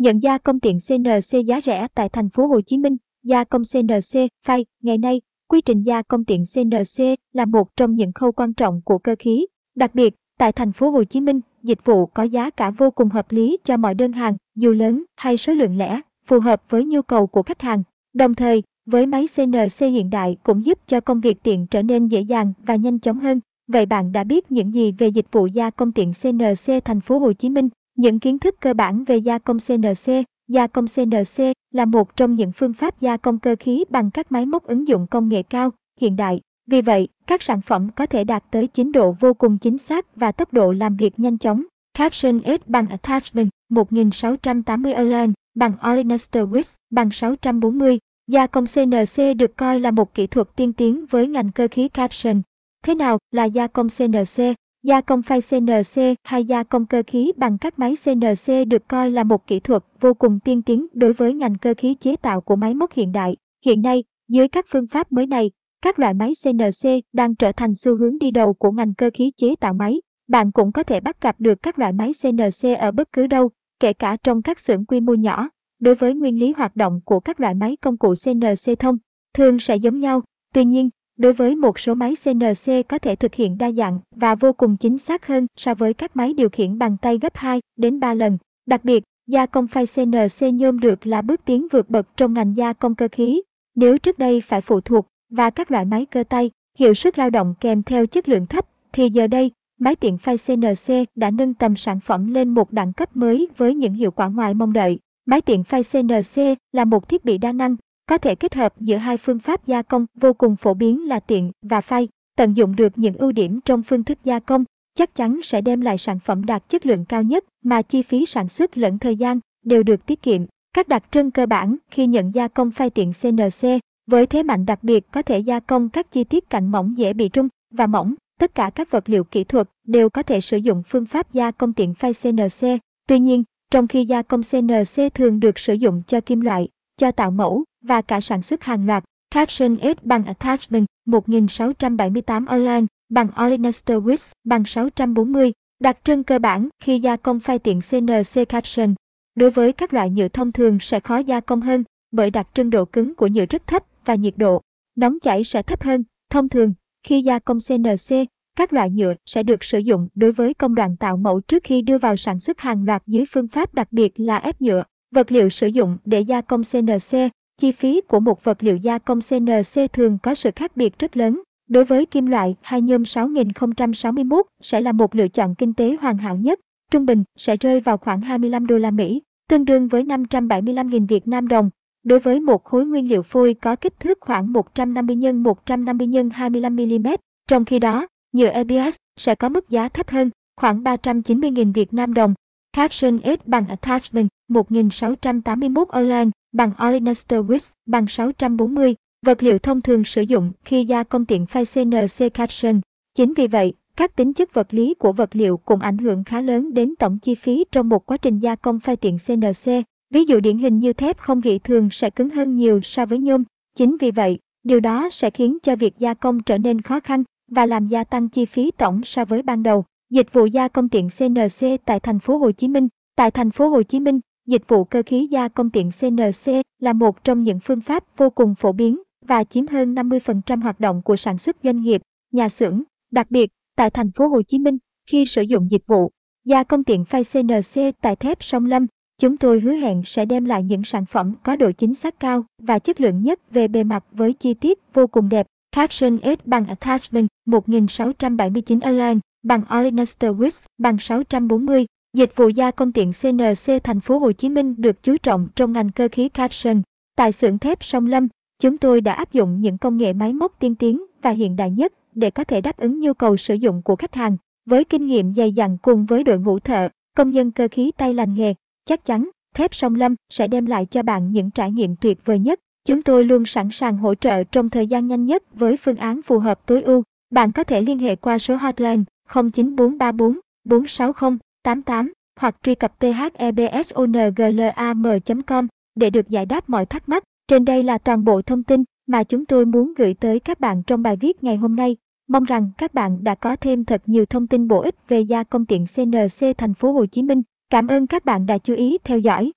Nhận gia công tiện CNC giá rẻ tại thành phố Hồ Chí Minh. Gia công CNC, khai, ngày nay, quy trình gia công tiện CNC là một trong những khâu quan trọng của cơ khí. Đặc biệt, tại thành phố Hồ Chí Minh, dịch vụ có giá cả vô cùng hợp lý cho mọi đơn hàng, dù lớn hay số lượng lẻ, phù hợp với nhu cầu của khách hàng. Đồng thời, với máy CNC hiện đại cũng giúp cho công việc tiện trở nên dễ dàng và nhanh chóng hơn. Vậy bạn đã biết những gì về dịch vụ gia công tiện CNC thành phố Hồ Chí Minh? Những kiến thức cơ bản về gia công CNC. Gia công CNC là một trong những phương pháp gia công cơ khí bằng các máy móc ứng dụng công nghệ cao, hiện đại. Vì vậy, các sản phẩm có thể đạt tới chính độ vô cùng chính xác và tốc độ làm việc nhanh chóng. Caption S bằng Attachment 1680 Allen bằng Olenester Wix bằng 640. Gia công CNC được coi là một kỹ thuật tiên tiến với ngành cơ khí Caption. Thế nào là gia công CNC? Gia công phay CNC hay gia công cơ khí bằng các máy CNC được coi là một kỹ thuật vô cùng tiên tiến đối với ngành cơ khí chế tạo của máy móc hiện đại. Hiện nay, dưới các phương pháp mới này, các loại máy CNC đang trở thành xu hướng đi đầu của ngành cơ khí chế tạo máy. Bạn cũng có thể bắt gặp được các loại máy CNC ở bất cứ đâu, kể cả trong các xưởng quy mô nhỏ. Đối với nguyên lý hoạt động của các loại máy công cụ CNC thường sẽ giống nhau, tuy nhiên, đối với một số máy CNC có thể thực hiện đa dạng và vô cùng chính xác hơn so với các máy điều khiển bằng tay gấp 2 đến 3 lần. Đặc biệt, gia công phay CNC nhôm được là bước tiến vượt bậc trong ngành gia công cơ khí. Nếu trước đây phải phụ thuộc vào các loại máy cơ tay, hiệu suất lao động kèm theo chất lượng thấp, thì giờ đây, máy tiện phay CNC đã nâng tầm sản phẩm lên một đẳng cấp mới với những hiệu quả ngoài mong đợi. Máy tiện phay CNC là một thiết bị đa năng, có thể kết hợp giữa hai phương pháp gia công vô cùng phổ biến là tiện và phay. Tận dụng được những ưu điểm trong phương thức gia công, chắc chắn sẽ đem lại sản phẩm đạt chất lượng cao nhất mà chi phí sản xuất lẫn thời gian đều được tiết kiệm. Các đặc trưng cơ bản khi nhận gia công phay tiện CNC, với thế mạnh đặc biệt có thể gia công các chi tiết cạnh mỏng dễ bị rung và mỏng, tất cả các vật liệu kỹ thuật đều có thể sử dụng phương pháp gia công tiện phay CNC. Tuy nhiên, trong khi gia công CNC thường được sử dụng cho kim loại, cho tạo mẫu và cả sản xuất hàng loạt. Caption S bằng Attachment 1678 Orlan bằng Olenester Wix bằng 640. Đặc trưng cơ bản khi gia công phay tiện CNC Caption. Đối với các loại nhựa thông thường sẽ khó gia công hơn bởi đặc trưng độ cứng của nhựa rất thấp và nhiệt độ nóng chảy sẽ thấp hơn. Thông thường, khi gia công CNC, các loại nhựa sẽ được sử dụng đối với công đoạn tạo mẫu trước khi đưa vào sản xuất hàng loạt dưới phương pháp đặc biệt là ép nhựa. Vật liệu sử dụng để gia công CNC. Chi phí của một vật liệu gia công CNC thường có sự khác biệt rất lớn. Đối với kim loại hay nhôm 6061 sẽ là một lựa chọn kinh tế hoàn hảo nhất. Trung bình sẽ rơi vào khoảng 25 đô la Mỹ, tương đương với 575.000 Việt Nam đồng. Đối với một khối nguyên liệu phôi có kích thước khoảng 150 x 150 x 25 mm. Trong khi đó, nhựa ABS sẽ có mức giá thấp hơn, khoảng 390.000 Việt Nam đồng. Caption S bằng Attachment 1681 Orlan bằng Olenester Wix bằng 640. Vật liệu thông thường sử dụng khi gia công tiện phay CNC Caption. Chính vì vậy, các tính chất vật lý của vật liệu cũng ảnh hưởng khá lớn đến tổng chi phí trong một quá trình gia công phay tiện CNC. Ví dụ điển hình như thép không gỉ thường sẽ cứng hơn nhiều so với nhôm. Chính vì vậy, điều đó sẽ khiến cho việc gia công trở nên khó khăn và làm gia tăng chi phí tổng so với ban đầu. Dịch vụ gia công tiện CNC tại thành phố Hồ Chí Minh. Tại thành phố Hồ Chí Minh, dịch vụ cơ khí gia công tiện CNC là một trong những phương pháp vô cùng phổ biến và chiếm hơn 50% hoạt động của sản xuất doanh nghiệp, nhà xưởng. Đặc biệt, tại thành phố Hồ Chí Minh, khi sử dụng dịch vụ gia công tiện phay CNC tại Thép Song Lâm, chúng tôi hứa hẹn sẽ đem lại những sản phẩm có độ chính xác cao và chất lượng nhất về bề mặt với chi tiết vô cùng đẹp. Caption S bằng Attachment 1679 Align bằng Olenester Wix bằng 640. Dịch vụ gia công tiện CNC thành phố Hồ Chí Minh được chú trọng trong ngành cơ khí Caption. Tại xưởng thép Song Lâm, chúng tôi đã áp dụng những công nghệ máy móc tiên tiến và hiện đại nhất để có thể đáp ứng nhu cầu sử dụng của khách hàng. Với kinh nghiệm dày dặn cùng với đội ngũ thợ, công nhân cơ khí tay lành nghề, chắc chắn thép Song Lâm sẽ đem lại cho bạn những trải nghiệm tuyệt vời nhất. Chúng tôi luôn sẵn sàng hỗ trợ trong thời gian nhanh nhất với phương án phù hợp tối ưu. Bạn có thể liên hệ qua số hotline 09434 460 88 hoặc truy cập thepsonglam.com để được giải đáp mọi thắc mắc. Trên đây là toàn bộ thông tin mà chúng tôi muốn gửi tới các bạn trong bài viết ngày hôm nay. Mong rằng các bạn đã có thêm thật nhiều thông tin bổ ích về gia công tiện CNC thành phố Hồ Chí Minh. Cảm ơn các bạn đã chú ý theo dõi.